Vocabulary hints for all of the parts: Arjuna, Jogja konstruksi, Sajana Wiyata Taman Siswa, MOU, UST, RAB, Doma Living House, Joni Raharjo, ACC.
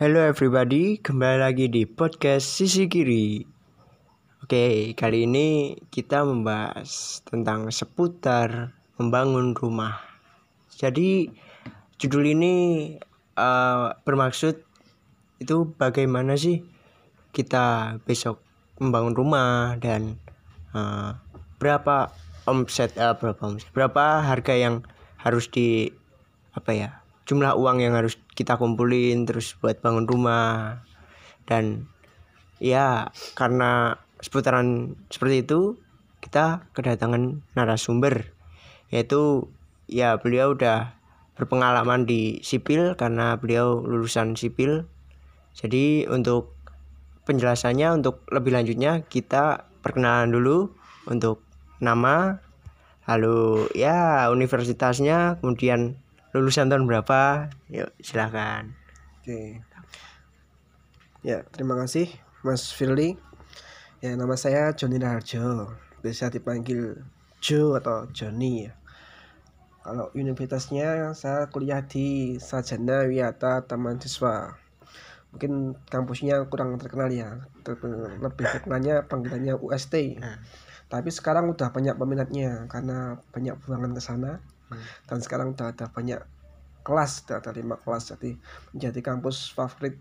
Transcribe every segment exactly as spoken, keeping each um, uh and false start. Hello everybody, kembali lagi di podcast Sisi Kiri. Oke, kali ini kita membahas tentang seputar membangun rumah. Jadi judul ini uh, bermaksud itu bagaimana sih kita besok membangun rumah dan uh, berapa omset uh, berapa omset, berapa harga yang harus di apa ya? jumlah uang yang harus kita kumpulin terus buat bangun rumah. Dan ya, karena seputaran seperti itu kita kedatangan narasumber, yaitu ya beliau udah berpengalaman di sipil karena beliau lulusan sipil. Jadi untuk penjelasannya, untuk lebih lanjutnya kita perkenalan dulu untuk nama, lalu ya universitasnya, kemudian lulusan tahun berapa? Yuk, silakan. Oke. Ya, terima kasih Mas Firly. Ya, nama saya Joni Raharjo. Biasa dipanggil Jo atau Joni ya. Kalau universitasnya, saya kuliah di Sajana Wiyata Taman Siswa. Mungkin kampusnya kurang terkenal ya. Lebih terkenalnya panggilannya U S T. Hmm. Tapi sekarang udah banyak peminatnya karena banyak buangan ke sana. Dan sekarang udah ada banyak kelas, udah ada lima kelas, jadi menjadi kampus favorit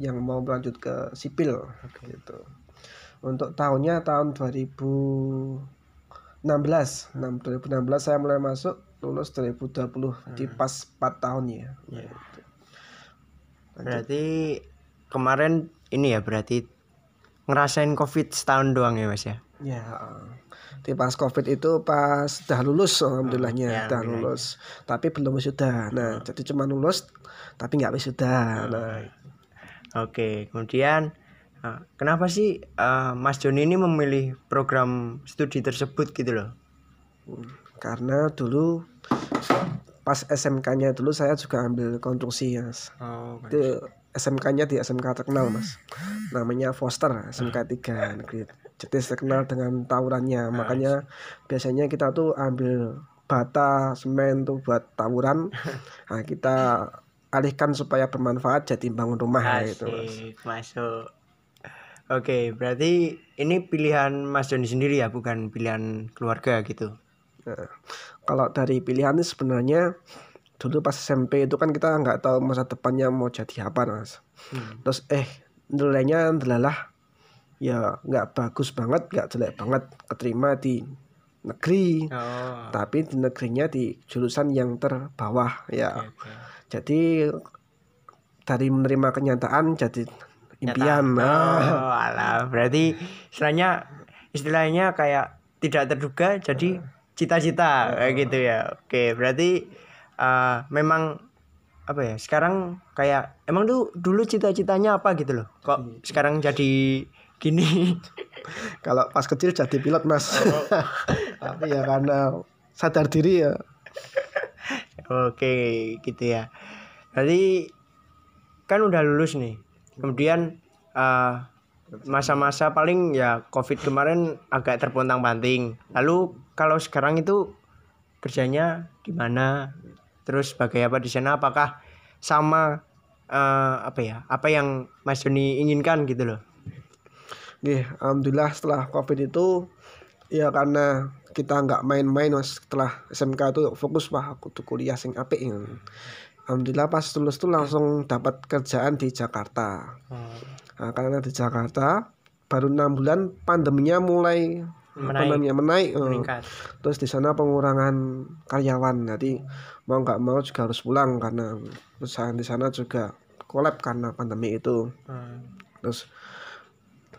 yang mau berlanjut ke sipil. Okay. Gitu. Untuk tahunnya tahun dua ribu enam belas saya mulai masuk, lulus dua ribu dua puluh. Hmm. Di pas empat tahun ya. Yeah. Gitu. Berarti kemarin ini ya, berarti ngerasain COVID setahun doang ya Mas ya? Ya, di pas COVID itu pas sudah lulus, alhamdulillahnya. Oh, ya, sudah lulus, tapi belum wisuda. Nah, oh. Jadi cuma lulus tapi nggak wisuda. Oh. Nah. Oke, kemudian kenapa sih uh, Mas Joni ini memilih program studi tersebut gitu loh? Karena dulu pas S M K-nya dulu saya juga ambil konstruksi ya. Oh, itu S M K-nya di S M K terkenal Mas, namanya Foster, S M K tiga negeri. Jadi terkenal dengan tawurannya, makanya biasanya kita tuh ambil bata, semen tuh buat tawuran. Nah, kita alihkan supaya bermanfaat jadi bangun rumah. Asik, gitu Mas. Masuk. Oke, berarti ini pilihan Mas Joni sendiri ya, bukan pilihan keluarga gitu. Nah, kalau dari pilihan sebenarnya dulu pas S M P itu kan kita nggak tahu masa depannya mau jadi apa Mas. Hmm. Terus eh nilainya adalah ya nggak bagus banget, nggak jelek banget, keterima di negeri. Oh. Tapi di negerinya di jurusan yang terbawah ya. Okay, okay. Jadi dari menerima kenyataan jadi impian. Oh, alah, berarti istilahnya istilahnya kayak tidak terduga jadi cita-cita. Oh. Kayak gitu ya. Oke, berarti uh, memang apa ya, sekarang kayak emang tuh dulu cita-citanya apa gitu loh, kok sekarang jadi gini? Kalau pas kecil jadi pilot Mas. Oh. Tapi ya karena sadar diri ya. Oke, gitu ya. Jadi kan udah lulus nih, kemudian uh, masa-masa paling ya COVID kemarin agak terpontang-panting. Lalu kalau sekarang itu kerjanya gimana, terus bagaimana apa di sana, apakah sama uh, apa ya apa yang Mas Joni inginkan gitu loh? Nih, alhamdulillah setelah COVID itu ya, karena kita nggak main-main Mas, setelah S M K itu fokus Pak aku tuh kuliah sing apik. Alhamdulillah pas lulus tuh langsung dapat kerjaan di Jakarta. Nah, karena di Jakarta baru enam bulan pandeminya mulai menaik, menaik. Meningkat. Terus di sana pengurangan karyawan, jadi mau nggak mau juga harus pulang karena perusahaan di sana juga kolab karena pandemi itu. Hmm. Terus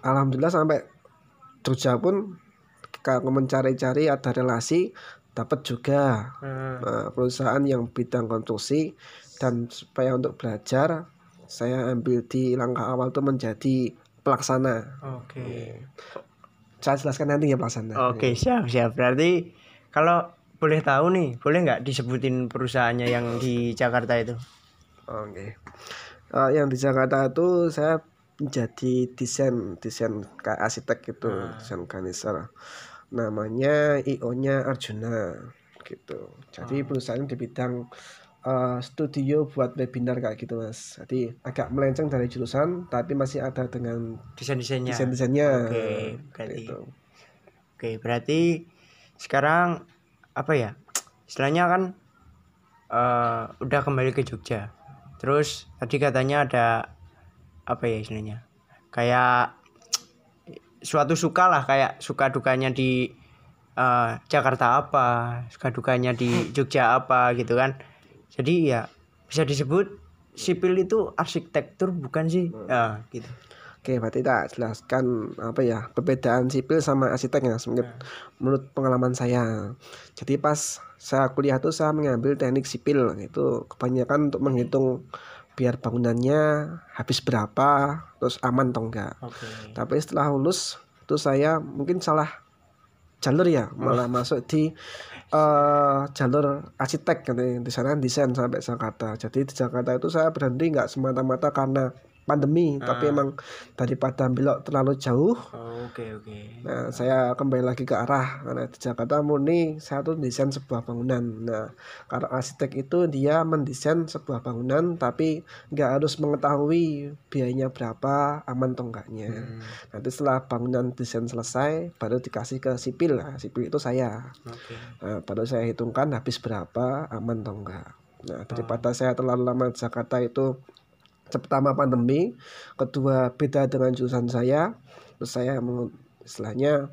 alhamdulillah sampai Jogja pun kalau mencari-cari ada relasi, dapat juga. Hmm. Perusahaan yang bidang konstruksi, dan supaya untuk belajar saya ambil di langkah awal itu menjadi pelaksana. Oke. Okay. Saya jelaskan nanti ya pelaksana. Oke, okay, siap-siap. Berarti kalau boleh tahu nih, boleh nggak disebutin perusahaannya yang di Jakarta itu? Oke. Okay. Uh, yang di Jakarta itu saya jadi desain desain kayak arsitek gitu. Ah. Desain organizer, namanya I O nya Arjuna gitu. Jadi ah. perusahaan di bidang uh, studio buat webinar kayak gitu mas. Jadi agak melenceng dari jurusan tapi masih ada dengan desain-desainnya. Desain-desainnya. Oke, berarti. Gitu. Oke, berarti sekarang apa ya? Istilahnya kan uh, udah kembali ke Jogja. Terus tadi katanya ada apa ya istilahnya? Kayak suatu suka lah, kayak suka dukanya di uh, Jakarta apa, suka dukanya di Jogja apa gitu kan. Jadi ya bisa disebut sipil itu arsitektur bukan sih? Ya, gitu. Oke, berarti kita jelaskan apa ya perbedaan sipil sama arsitek ya menurut, menurut pengalaman saya. Jadi pas saya kuliah tuh saya mengambil teknik sipil, itu kebanyakan untuk menghitung biar bangunannya habis berapa terus aman atau enggak. Okay. Tapi setelah lulus itu saya mungkin salah jalur ya, malah oh. masuk di uh, jalur arsitek katanya, di sana desain sampai Jakarta. Jadi di Jakarta itu saya berhenti nggak semata-mata karena pandemi, ah. tapi emang daripada belok terlalu jauh. Oke oh, oke. Okay, okay. Nah ah. saya kembali lagi ke arah karena di Jakarta murni saya tuh desain sebuah bangunan. Nah karena arsitek itu dia mendesain sebuah bangunan tapi nggak harus mengetahui biayanya berapa, aman atau enggaknya. Hmm. Nanti setelah bangunan desain selesai baru dikasih ke sipil. Nah, sipil itu saya. Okay. Nah, baru saya hitungkan habis berapa, aman atau enggak. Nah daripada oh. saya terlalu lama di Jakarta itu. Pertama pandemi, kedua beda dengan jurusan saya, terus saya meng, istilahnya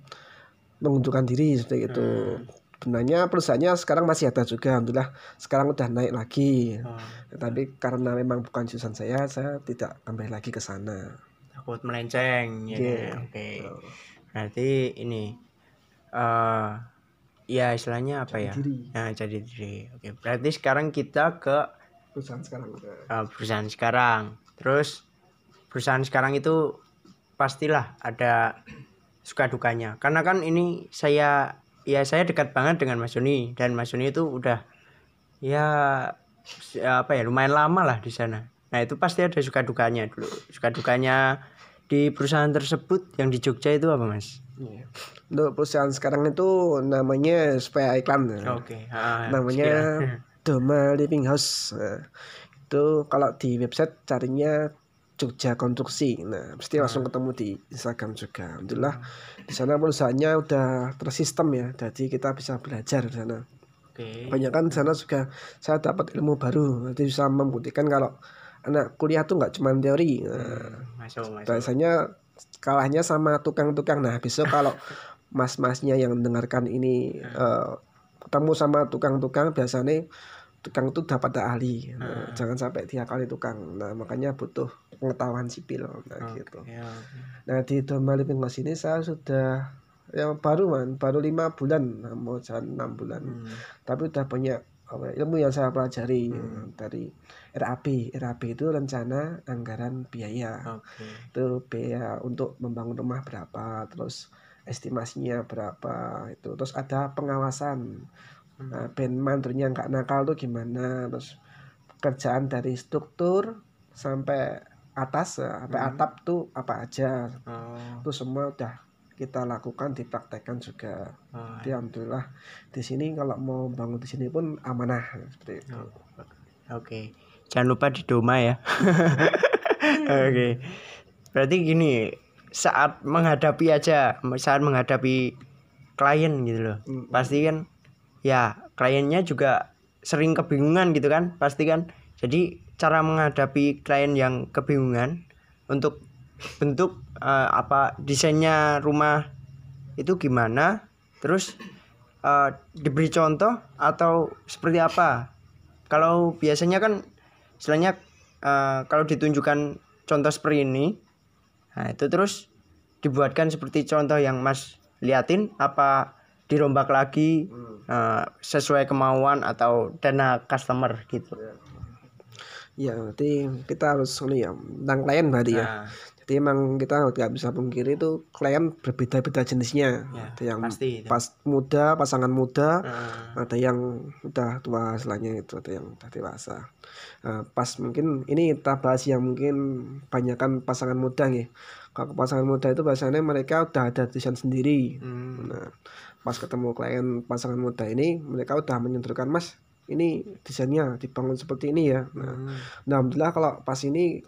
mengundurkan diri seperti itu. Hmm. Sebenarnya perusahaannya sekarang masih ada juga, alhamdulillah sekarang udah naik lagi. Oh. Tapi karena memang bukan jurusan saya, saya tidak kembali lagi ke sana. Takut melenceng. Ya. Yeah. Oke. Okay. Oh. Berarti ini, uh, ya istilahnya apa jadi ya? Diri. Nah, jadi diri. Oke. Okay. Berarti sekarang kita ke perusahaan sekarang uh, perusahaan sekarang terus perusahaan sekarang itu pastilah ada suka dukanya karena kan ini saya ya saya dekat banget dengan Mas Joni dan Mas Joni itu udah ya apa ya lumayan lama lah di sana. Nah itu pasti ada suka dukanya dulu. Suka dukanya di perusahaan tersebut yang di Jogja itu apa Mas? Yeah. Untuk perusahaan sekarang itu namanya supaya iklan. Oke. Okay. Ah, namanya sekian. Doma Living House. Nah, itu kalau di website carinya Jogja konstruksi. Nah, pasti langsung ketemu di Instagram juga. Alhamdulillah di sana perusahaannya udah tersistem ya. Jadi kita bisa belajar di sana. Oke. Kebanyakan di sana juga saya dapat ilmu baru. Jadi bisa membuktikan kalau anak kuliah tuh nggak cuma teori. Nah, masuk, masuk. Biasanya kalahnya sama tukang-tukang. Nah, besok kalau mas-masnya yang mendengarkan ini uh, ketemu sama tukang-tukang, biasanya tukang itu dapat ahli. Nah, hmm. Jangan sampai dia kali tukang. Nah, makanya butuh pengetahuan sipil. Nah, okay, gitu. Yeah. Nah, di Doma Living House ini saya sudah yang baru man, baru lima bulan, mau jalan enam bulan. Hmm. Tapi udah banyak ilmu yang saya pelajari hmm. dari R A B. R A B itu rencana anggaran biaya. Okay. Itu biaya untuk membangun rumah berapa, terus estimasinya berapa itu, terus ada pengawasan. Hmm. Nah, ben mantunya nggak nakal tuh gimana, terus pekerjaan dari struktur sampai atas sampai hmm. atap tuh apa aja. Oh. Itu semua udah kita lakukan, dipraktekkan juga. Oh. Jadi alhamdulillah di sini kalau mau bangun di sini pun amanah seperti itu. Oh. Oke. Okay. Jangan lupa di Doma ya. Oke. Okay. Berarti gini, saat menghadapi aja saat menghadapi klien gitu loh. Mm-hmm. Pasti kan ya kliennya juga sering kebingungan gitu kan, pasti kan. Jadi cara menghadapi klien yang kebingungan untuk bentuk uh, apa desainnya rumah itu gimana, terus uh, diberi contoh atau seperti apa. Kalau biasanya kan istilahnya uh, kalau ditunjukkan contoh seperti ini, nah itu terus dibuatkan seperti contoh yang Mas liatin apa dirombak lagi hmm. uh, sesuai kemauan atau dana customer gitu. Ya nanti kita harus nih ya tentang klien berarti ya. Nah. Jadi emang kita nggak bisa pungkiri itu klien berbeda-beda jenisnya. Ya, ada yang pasti, pas muda, pasangan muda, nah. Ada yang udah tua istilahnya itu, ada yang udah dewasa. Nah, pas mungkin ini kita bahas yang mungkin banyakkan pasangan muda nih. Kalau pasangan muda itu biasanya mereka udah ada desain sendiri. Hmm. Nah, pas ketemu klien pasangan muda ini mereka udah menyodorkan, Mas ini desainnya dibangun seperti ini ya. Nah, hmm. alhamdulillah kalau pas ini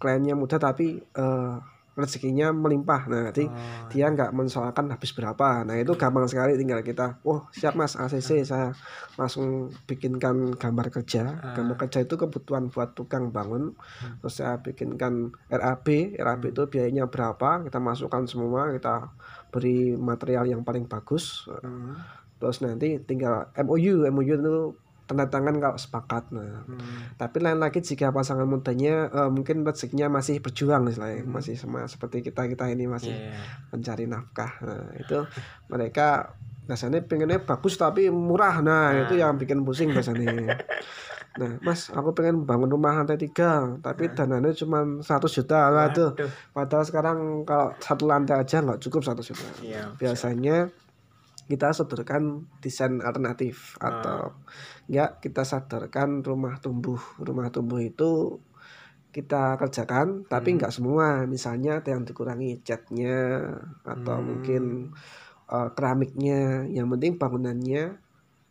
kliennya muda tapi uh, rezekinya melimpah. Nah, nanti oh, dia nggak mensoalkan habis berapa. Nah, itu gampang sekali, tinggal kita, oh siap mas, A C C, saya langsung bikinkan gambar kerja. Gambar kerja itu kebutuhan buat tukang bangun. Terus saya bikinkan R A B, R A B itu biayanya berapa, kita masukkan semua, kita beri material yang paling bagus. Terus nanti tinggal M O U, M O U itu tanda tangan kalau sepakat. Nah, hmm. tapi lain lagi jika pasangan mudanya uh, mungkin rezekinya masih berjuang istilahnya, hmm. masih sama seperti kita kita ini masih yeah. mencari nafkah. Nah, itu mereka biasanya pengennya bagus tapi murah. Nah, nah. itu yang bikin pusing biasanya. Nah, mas, aku pengen bangun rumah lantai tiga, tapi nah. dananya cuma seratus juta. Waduh. Padahal sekarang kalau satu lantai aja nggak cukup seratus juta. Yeah, biasanya kita sodorkan desain alternatif ah. atau ya kita sodorkan rumah tumbuh. Rumah tumbuh itu kita kerjakan tapi nggak hmm. semua, misalnya ada yang dikurangi catnya atau hmm. mungkin uh, keramiknya, yang penting bangunannya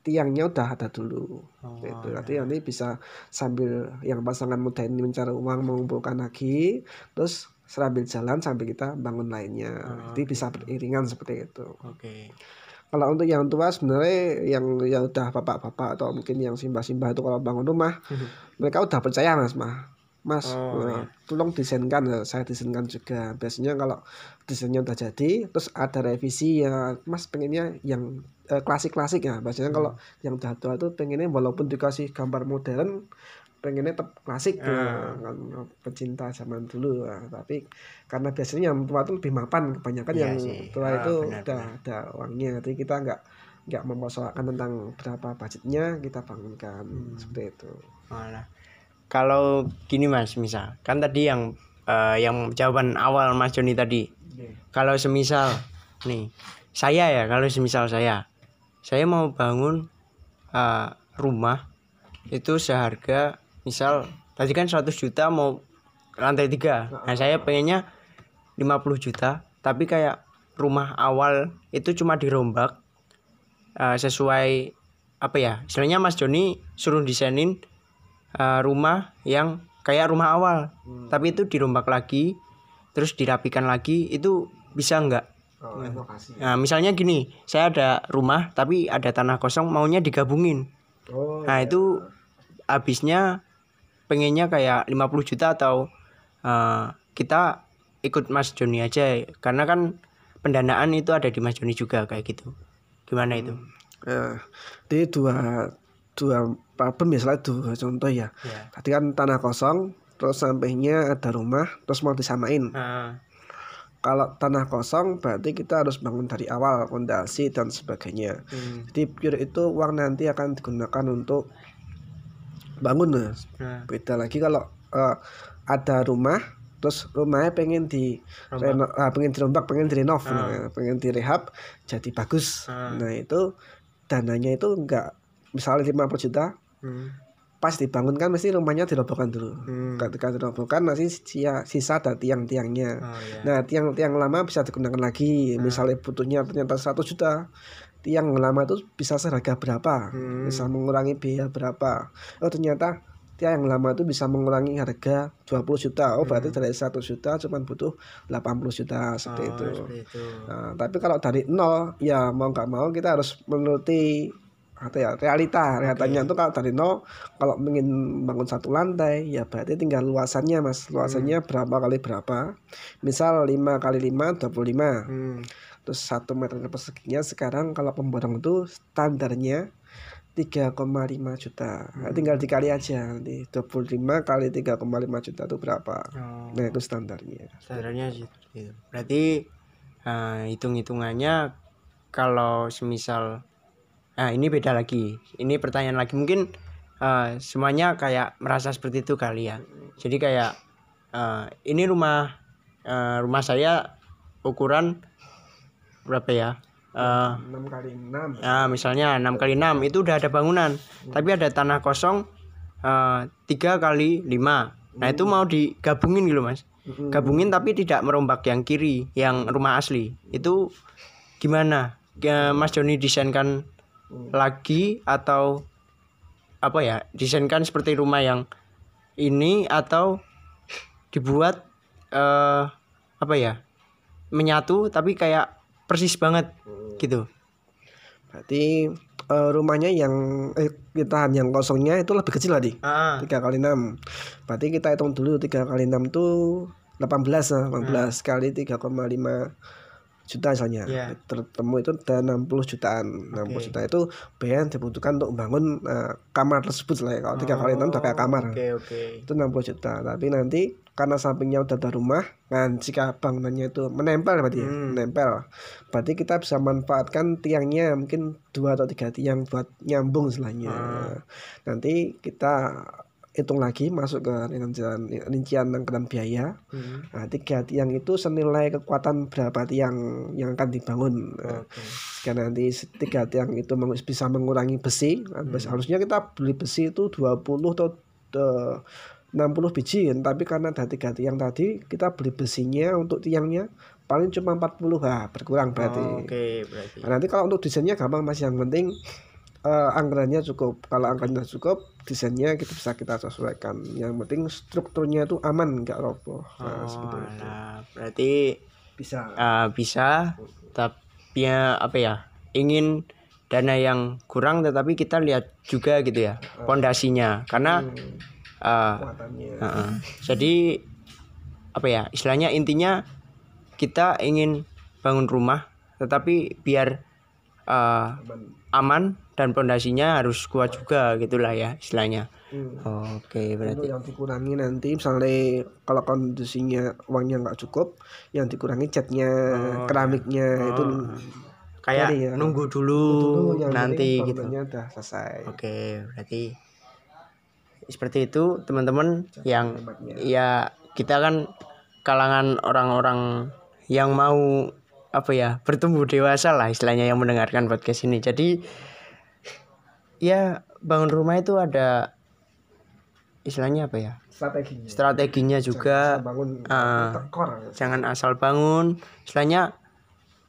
tiangnya udah ada dulu. Oh, gitu. Nanti ya. nanti bisa sambil yang pasangan muda ini mencari uang mengumpulkan lagi, terus serambil jalan sampai kita bangun lainnya. Oh, jadi okay. bisa beriringan seperti itu. Oke. Okay. Kalau untuk yang tua sebenarnya yang ya udah bapak-bapak atau mungkin yang simbah-simbah itu kalau bangun rumah mereka udah percaya mas mah mas oh, nah, iya. tolong desainkan, saya desainkan juga. Biasanya kalau desainnya udah jadi terus ada revisi ya, mas pengennya yang eh, klasik-klasik ya. Biasanya hmm. kalau yang udah tua itu pengennya walaupun dikasih gambar modern pengennya tetap klasik kan yeah. pecinta zaman dulu ya. Tapi karena biasanya yang tua itu lebih mapan kebanyakan yeah, yang sih. tua oh, itu benar, udah benar. ada uangnya, jadi kita nggak nggak mempersoalkan tentang berapa budgetnya, kita bangunkan hmm. seperti itu. Malah kalau gini mas, misal kan tadi yang uh, yang jawaban awal mas Joni tadi yeah. kalau semisal nih saya ya kalau semisal saya saya mau bangun uh, rumah itu seharga misal tadi kan seratus juta mau lantai tiga. Nah, saya pengennya lima puluh juta tapi kayak rumah awal itu cuma dirombak uh, sesuai apa ya? Sebenarnya Mas Joni suruh desainin uh, rumah yang kayak rumah awal. Hmm. Tapi itu dirombak lagi, terus dirapikan lagi, itu bisa enggak? Oh, nah, misalnya gini, saya ada rumah tapi ada tanah kosong maunya digabungin. Oh, nah, ya. itu habisnya pengennya kayak lima puluh juta atau uh, kita ikut Mas Joni aja karena kan pendanaan itu ada di Mas Joni juga kayak gitu. Gimana itu? Eh, jadi dua dua problem ya, dua contoh ya. Yeah. Tadi kan tanah kosong terus sampainya ada rumah terus mau disamain. Uh. Kalau tanah kosong berarti kita harus bangun dari awal, fondasi dan sebagainya. Hmm. Jadi pure itu uang nanti akan digunakan untuk bangun. Nah. Beda lagi kalau uh, ada rumah terus rumahnya pengen di reno, uh, pengen dirombak, pengen direnov, uh. nah, pengen direhab jadi bagus. Uh. Nah, itu dananya itu enggak misalnya lima puluh juta. Hmm. Pas dibangun kan mesti rumahnya dirobohkan dulu. Hmm. Ketika dirobohkan masih sisa ada tiang-tiangnya. Oh, yeah. Nah, tiang-tiang lama bisa digunakan lagi. Hmm. Misalnya butuhnya ternyata seratus juta. Tiang lama itu bisa seharga berapa? Hmm. Bisa mengurangi biaya berapa? Oh, ternyata tiang lama itu bisa mengurangi harga dua puluh juta. Oh, berarti hmm. dari seratus juta cuma butuh delapan puluh juta seperti oh, itu. Seperti itu. Nah, tapi kalau dari nol ya mau nggak mau kita harus menuruti atau ya realita realitanya okay. itu kalau dari nol kalau ingin bangun satu lantai ya berarti tinggal luasannya mas, luasannya hmm. berapa kali berapa, misal lima kali lima dua puluh lima hmm. terus satu meter perseginya. Sekarang kalau pemborong itu standarnya tiga koma lima juta. Hmm. Nah, tinggal dikali aja nanti dua puluh lima kali tiga koma lima juta itu berapa. Oh. Nah, itu standarnya standarnya gitu. Berarti uh, hitung-hitungannya kalau semisal nah ini beda lagi, ini pertanyaan lagi mungkin uh, semuanya kayak merasa seperti itu kali ya. Jadi kayak uh, ini rumah uh, rumah saya ukuran berapa ya? Uh, enam kali enam. Nah, misalnya enam kali enam itu udah ada bangunan, hmm. tapi ada tanah kosong uh, tiga kali lima. Nah, itu mau digabungin gitu mas. Hmm. Gabungin tapi tidak merombak yang kiri, yang rumah asli. Itu gimana? Uh, Mas Joni desainkan lagi atau apa ya, desainkan seperti rumah yang ini atau dibuat uh, apa ya, menyatu tapi kayak persis banget hmm. gitu. Berarti uh, rumahnya yang eh, kita yang kosongnya itu lebih kecil tadi. Ah. tiga kali enam. Berarti kita hitung dulu tiga kali enam itu delapan belas lah, delapan belas ah. kali tiga koma lima juta misalnya. Yeah. Tertemu itu ada enam puluh jutaan. Okay. enam puluh juta itu biaya dibutuhkan untuk membangun uh, kamar tersebut lah ya. Kalau tiga kali enam udah kayak kamar. Oke, okay, oke. Okay. Itu enam puluh juta. Tapi nanti karena sampingnya udah ada rumah, dan jika bangunannya itu menempel berarti ya, hmm. menempel. Berarti kita bisa manfaatkan tiangnya mungkin dua atau tiga tiang buat nyambung selanjutnya. Hmm. Nanti kita hitung lagi masuk ke rincian rincian tentang biaya. Hmm. Nah, tiga tiang itu senilai kekuatan berapa tiang yang akan dibangun. Okay. Karena nanti tiga tiang itu bisa mengurangi besi. Hmm. Harusnya kita beli besi itu dua puluh atau enam puluh biji, tapi karena ada tiga tiang tadi kita beli besinya untuk tiangnya paling cuma empat puluh, ha, berkurang berarti. Oh, okay, berarti. Nah, nanti kalau untuk desainnya gampang mas, yang penting uh, anggarannya cukup. Kalau anggarannya cukup, desainnya kita bisa kita sesuaikan. Yang penting strukturnya itu aman, nggak roboh. Nah, oh, nah, berarti bisa uh, bisa, tapi ya, apa ya, ingin dana yang kurang, tetapi kita lihat juga gitu ya pondasinya, karena hmm. Uh, uh, uh. jadi apa ya, istilahnya intinya kita ingin bangun rumah tetapi biar uh, aman dan pondasinya harus kuat juga gitulah ya istilahnya. hmm. Oh, oke, okay, berarti yang dikurangi nanti misalnya kalau kondisinya uangnya nggak cukup, yang dikurangi catnya, oh, keramiknya, oh, itu kayak ya, nunggu dulu, nunggu dulu nanti gitu udah selesai. Oke, okay, berarti seperti itu teman-teman. Jangan yang hebatnya. Ya kita kan kalangan orang-orang yang mau apa ya, bertumbuh dewasa lah istilahnya, yang mendengarkan podcast ini. Jadi ya bangun rumah itu ada istilahnya apa ya, strateginya, strateginya juga. Jangan asal bangun, uh, tekor, jangan asal bangun. Istilahnya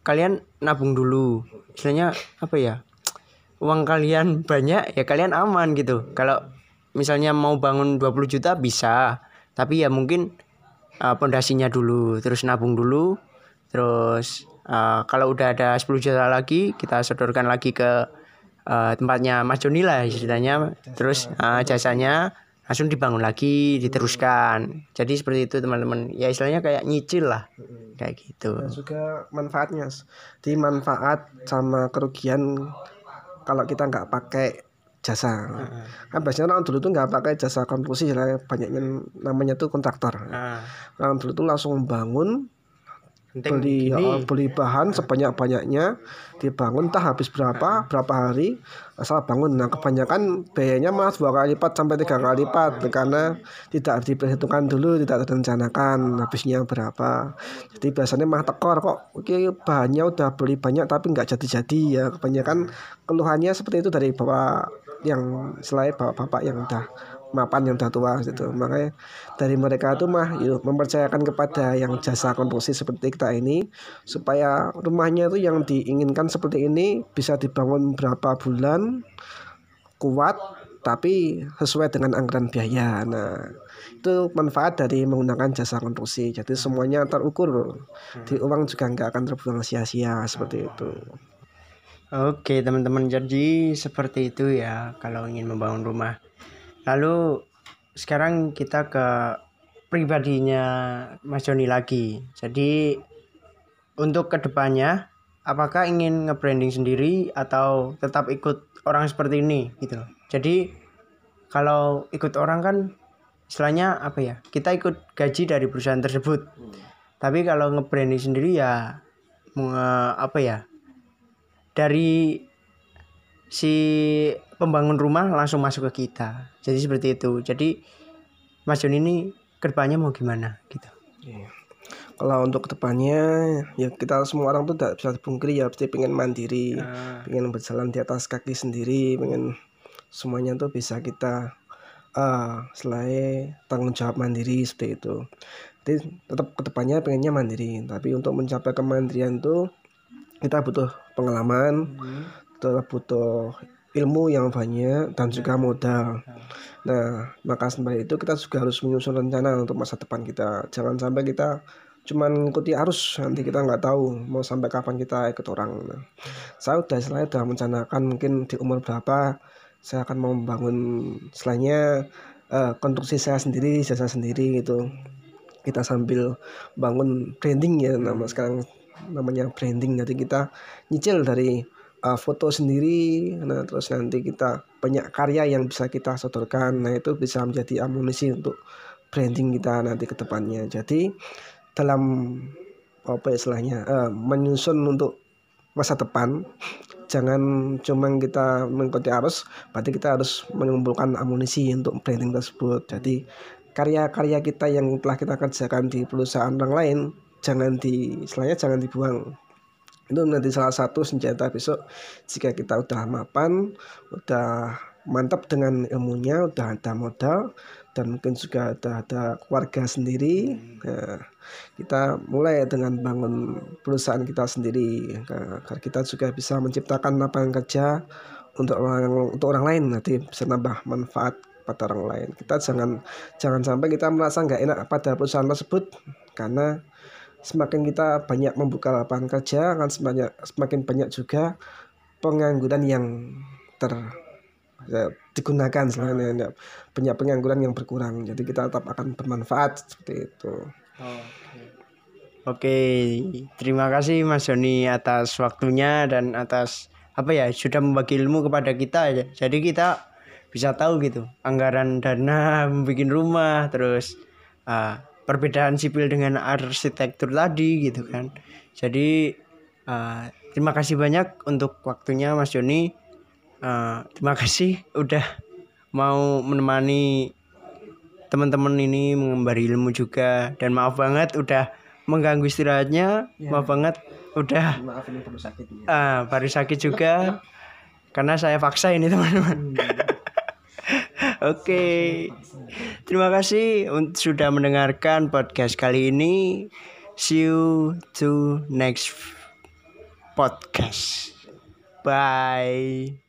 kalian nabung dulu, istilahnya apa ya, uang kalian banyak ya kalian aman gitu. Kalau misalnya mau bangun dua puluh juta bisa, tapi ya mungkin uh, pondasinya dulu, terus nabung dulu, terus uh, kalau udah ada sepuluh juta lagi kita sodorkan lagi ke uh, tempatnya Mas Joni lah ceritanya, terus uh, jasanya langsung dibangun lagi, diteruskan. Jadi seperti itu teman-teman. Ya istilahnya kayak nyicil lah. Kayak gitu. Dan juga manfaatnya. Di manfaat sama kerugian kalau kita nggak pakai jasa. Uh-huh. Kan biasanya orang dulu tuh nggak pakai jasa konstruksi, banyaknya namanya tuh kontraktor. Uh. Orang dulu tuh langsung membangun, beli oh, beli bahan sebanyak banyaknya, dibangun entah habis berapa, uh. berapa hari asal bangun. Nah kebanyakan biayanya malah dua kali lipat sampai tiga kali lipat karena tidak diperhitungkan dulu, tidak direncanakan habisnya berapa. Jadi biasanya mah tekor kok. Oke, bahannya udah beli banyak tapi nggak jadi-jadi ya. Kebanyakan keluhannya seperti itu dari bapak yang selain bapak-bapak yang udah mapan, yang udah tua gitu. Makanya dari mereka itu mah yuk, mempercayakan kepada yang jasa konstruksi seperti kita ini supaya rumahnya itu yang diinginkan seperti ini bisa dibangun berapa bulan, kuat tapi sesuai dengan anggaran biaya. Nah, itu manfaat dari menggunakan jasa konstruksi. Jadi semuanya terukur, di uang juga nggak akan terbuang sia-sia seperti itu. Oke teman-teman, jadi seperti itu ya kalau ingin membangun rumah. Lalu sekarang kita ke pribadinya Mas Joni lagi. Jadi untuk kedepannya apakah ingin nge-branding sendiri atau tetap ikut orang seperti ini gitu loh. Jadi kalau ikut orang kan istilahnya apa ya, kita ikut gaji dari perusahaan tersebut. hmm. Tapi kalau nge-branding sendiri ya apa ya, dari si pembangun rumah langsung masuk ke kita. Jadi seperti itu. Jadi Mas Joni ini kedepannya mau gimana gitu? Yeah. Kalau untuk kedepannya ya kita semua orang tuh tidak bisa dipungkiri ya, pasti pengen mandiri, uh. pengen berjalan di atas kaki sendiri, pengen semuanya tuh bisa kita uh, selain tanggung jawab mandiri seperti itu. Jadi tetap kedepannya pengennya mandiri. Tapi untuk mencapai kemandirian tuh kita butuh pengalaman, kita butuh ilmu yang banyak dan juga modal. Nah, maka sembari itu kita juga harus menyusun rencana untuk masa depan kita. Jangan sampai kita cuman ngikuti arus, nanti kita nggak tahu mau sampai kapan kita ikut orang. Nah, saya udah selain udah merencanakan mungkin di umur berapa saya akan mau membangun selainnya uh, konstruksi saya sendiri, jasa sendiri gitu. Kita sambil bangun branding ya, nama sekarang namanya branding. Jadi kita nyicil dari uh, foto sendiri. Nah, terus nanti kita banyak karya yang bisa kita sodorkan. Nah, itu bisa menjadi amunisi untuk branding kita nanti ke depannya. Jadi dalam apa istilahnya uh, menyusun untuk masa depan, jangan cuma kita mengikuti arus, berarti kita harus mengumpulkan amunisi untuk branding tersebut. Jadi karya-karya kita yang telah kita kerjakan di perusahaan orang lain, jangan di istilahnya jangan dibuang. Itu nanti salah satu senjata besok jika kita udah mapan, udah mantap dengan ilmunya, udah ada modal, dan mungkin juga ada, ada keluarga sendiri. Nah, kita mulai dengan bangun perusahaan kita sendiri, agar kita juga bisa menciptakan lapangan kerja untuk orang untuk orang lain, nanti bisa nambah manfaat pada orang lain. Kita jangan jangan sampai kita merasa nggak enak pada perusahaan tersebut, karena semakin kita banyak membuka lapangan kerja, akan semakin semakin banyak juga pengangguran yang ter ya, digunakan selain banyak pengangguran yang berkurang. Jadi kita tetap akan bermanfaat seperti itu. Oke, terima kasih Mas Joni atas waktunya dan atas apa ya sudah membagi ilmu kepada kita. Jadi kita bisa tahu gitu anggaran dana membuat rumah, terus uh, perbedaan sipil dengan arsitektur tadi gitu kan. Jadi uh, terima kasih banyak untuk waktunya Mas Joni. Uh, terima kasih udah mau menemani teman-teman ini mengembari ilmu juga, dan maaf banget udah mengganggu istirahatnya ya. Maaf banget udah maaf ini perlu sakit ya. uh, baru sakit juga karena saya paksa ini teman-teman. hmm. Oke okay. Terima kasih sudah mendengarkan podcast kali ini. See you to next podcast. Bye.